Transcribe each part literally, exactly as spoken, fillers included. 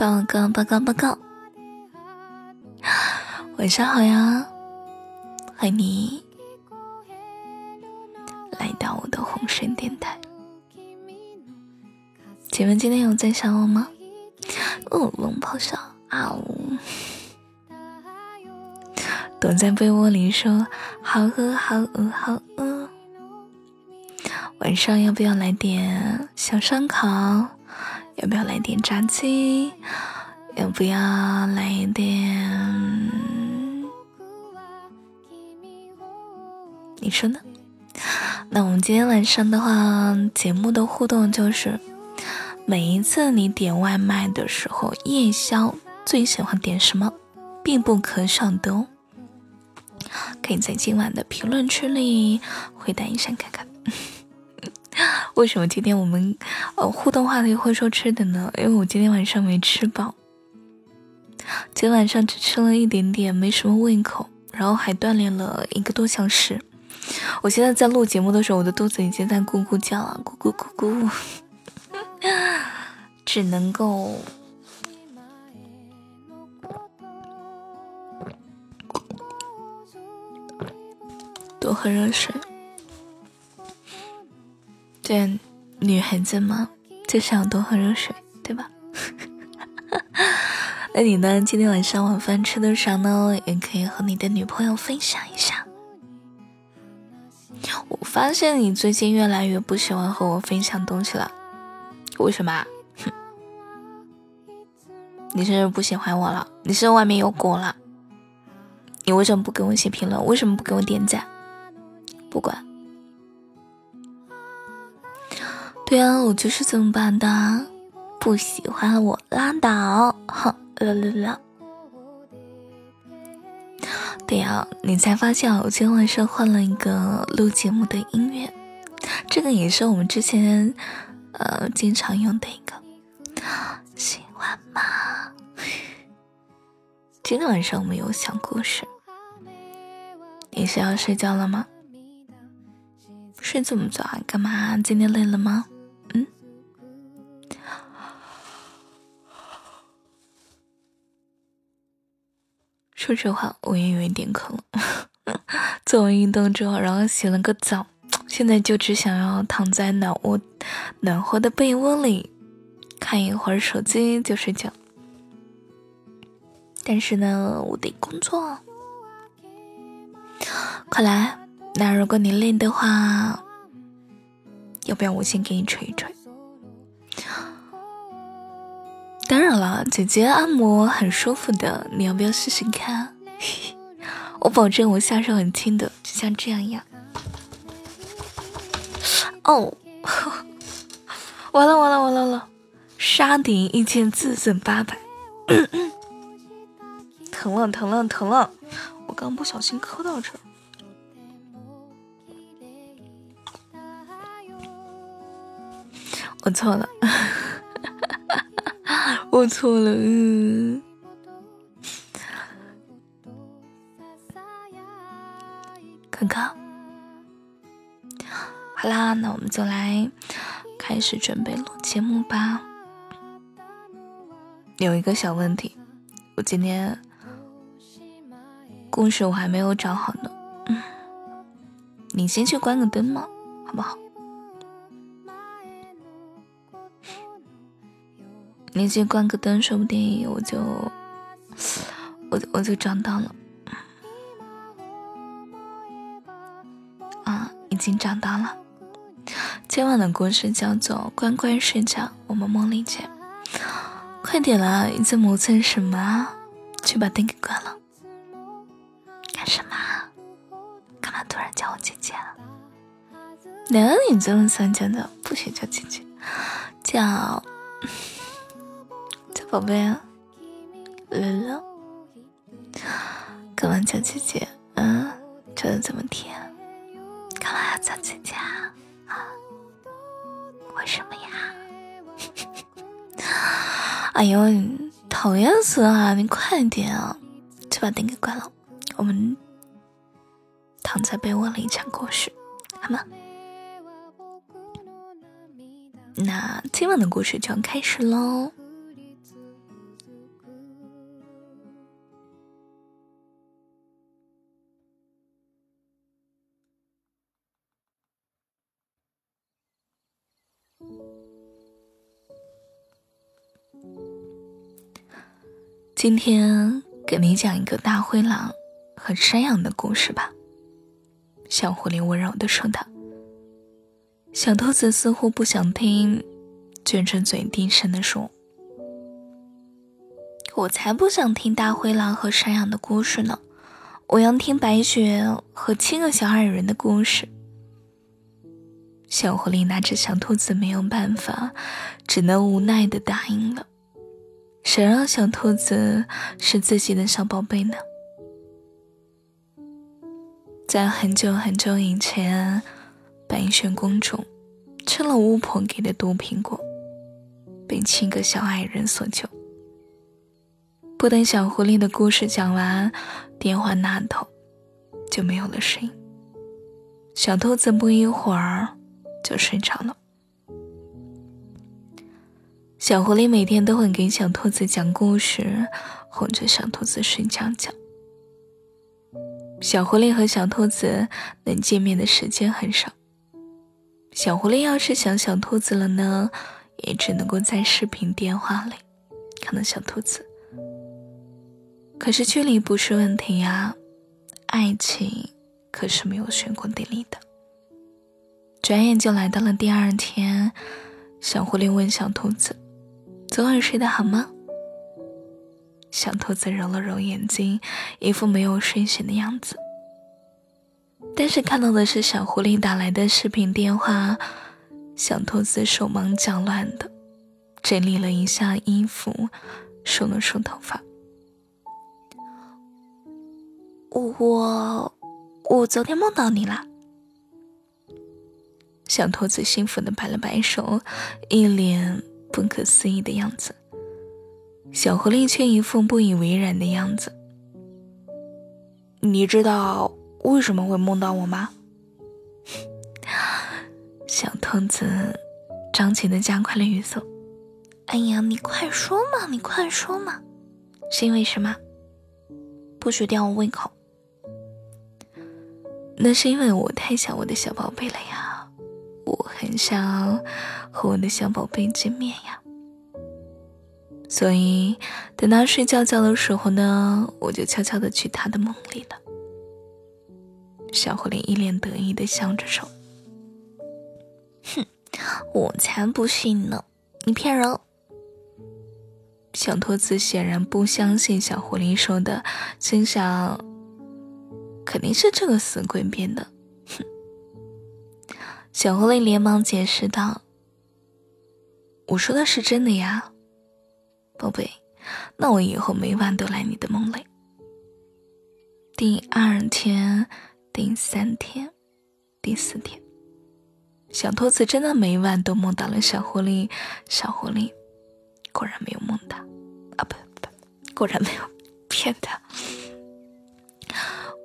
报告报告报告，晚上好呀，欢迎你来到我的红声电台。请问今天有在想我吗？哦，龙咆哮啊呜，躲在被窝里说好饿好饿好饿，晚上要不要来点小烧烤？要不要来点炸鸡？要不要来点？你说呢？那我们今天晚上的话，节目的互动就是，每一次你点外卖的时候，夜宵最喜欢点什么，必不可少的哦。可以在今晚的评论区里回答一下看看。为什么今天我们呃、哦、互动话题会说吃的呢？因为我今天晚上没吃饱，今天晚上只吃了一点点，没什么胃口，然后还锻炼了一个多小时。我现在在录节目的时候，我的肚子已经在咕咕叫了，咕咕咕咕，只能够多喝热水。对，女孩子嘛，就是要多喝热水，对吧？那你呢？今天晚上晚饭吃的啥呢？也可以和你的女朋友分享一下。我发现你最近越来越不喜欢和我分享东西了，为什么？哼，你是不是不喜欢我了？你是外面有狗了？你为什么不给我写评论？为什么不给我点赞？不管。对啊，我就是这么办的，不喜欢我拉倒，哼啦啦啦。对啊，你才发现我今天晚上换了一个录节目的音乐，这个也是我们之前呃经常用的一个，喜欢吗？今天晚上我们有讲故事，你是要睡觉了吗？睡这么早啊？干嘛？今天累了吗？嗯，说实话，我也有一点渴了。做完运动之后，然后洗了个澡，现在就只想要躺在暖窝、暖和的被窝里，看一会儿手机就睡觉。但是呢，我得工作，快来！那如果你累的话，要不要我先给你捶一捶？当然了，姐姐按摩很舒服的，你要不要试试看？我保证我下手很轻的，就像这样一样。哦，完了完了完了完了！杀敌一千，自损八百。疼了疼了疼了！我刚不小心磕到这儿。我错了，我错了、嗯。看看，好啦，那我们就来开始准备录节目吧。有一个小问题，我今天故事我还没有找好呢，嗯、你先去关个灯嘛，好不好？你去关个灯，说不定我就我我就找到了啊，已经找到了。今晚的故事叫做《乖乖睡觉》，我们梦丽姐，快点啦！一直磨蹭什么啊？去把灯给关了。干什么？干嘛突然叫我姐姐啊？哪里这么三讲的？不许叫姐姐，叫。宝贝啊，乐乐，干嘛叫姐姐？嗯，叫的这么甜，干嘛要叫姐姐啊？啊，为什么呀？哎呦，你讨厌死啊！你快点啊，就把灯给关了，我们躺在被窝里讲故事，好吗？那今晚的故事就要开始喽。今天给你讲一个大灰狼和山羊的故事吧。小狐狸温柔地说道。小兔子似乎不想听，撅着嘴低声地说：我才不想听大灰狼和山羊的故事呢，我要听白雪和七个小矮人的故事。小狐狸拿着小兔子没有办法，只能无奈地答应了。谁让小兔子是自己的小宝贝呢？在很久很久以前，白雪公主吃了巫婆给的毒苹果，被七个小矮人所救。不等小狐狸的故事讲完，电话那头就没有了声音。小兔子不一会儿就睡着了。小狐狸每天都会给小兔子讲故事，哄着小兔子睡觉觉。小狐狸和小兔子能见面的时间很少，小狐狸要是想小兔子了呢，也只能够在视频电话里看到小兔子。可是距离不是问题啊，爱情可是没有悬空定理的。转眼就来到了第二天，小狐狸问小兔子：昨晚睡得好吗？小兔子揉了揉眼睛，一副没有睡醒的样子。但是看到的是小狐狸打来的视频电话，小兔子手忙脚乱的整理了一下衣服，梳了梳头发。我我昨天梦到你了。小兔子幸福地摆了摆手，一脸不可思议的样子。小狐狸却一副不以为然的样子。你知道为什么会梦到我吗？小兔子张起的加快了语速。哎呀，你快说嘛，你快说嘛。是因为什么？不许吊我胃口。那是因为我太想我的小宝贝了呀，我很想和我的小宝贝见面呀。所以等他睡觉觉的时候呢，我就悄悄地去他的梦里了。小狐狸一脸得意地笑着说：哼，我才不信呢，你骗人。小兔子显然不相信小狐狸说的，心想肯定是这个死鬼编的。哼！小狐狸连忙解释道：我说的是真的呀，宝贝，那我以后每晚都来你的梦里。第二天，第三天，第四天，小兔子真的每晚都梦到了小狐狸。小狐狸果然没有梦到啊，不不，果然没有骗他。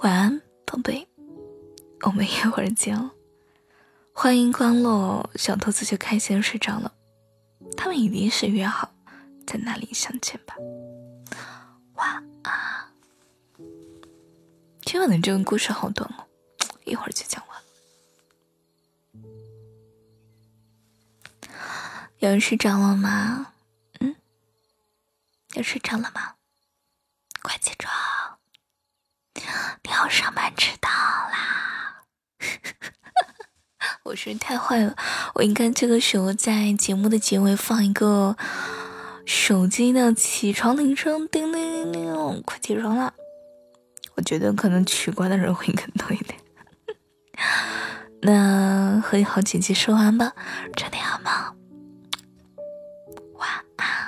晚安，宝贝，我们一会儿见哦。欢迎光落，小兔子就开心睡着了。他们一定是约好在那里相见吧。晚安。今晚的这个故事好短哦，一会儿就讲完了。有人睡着了吗？嗯，有睡着了吗？快起床，你要上班迟到啦！我是太坏了，我应该这个时候在节目的结尾放一个手机的起床铃声，叮叮叮，快起床了。我觉得可能取关的人会更多一点。那和好姐姐说完吧，准备好吗？晚安。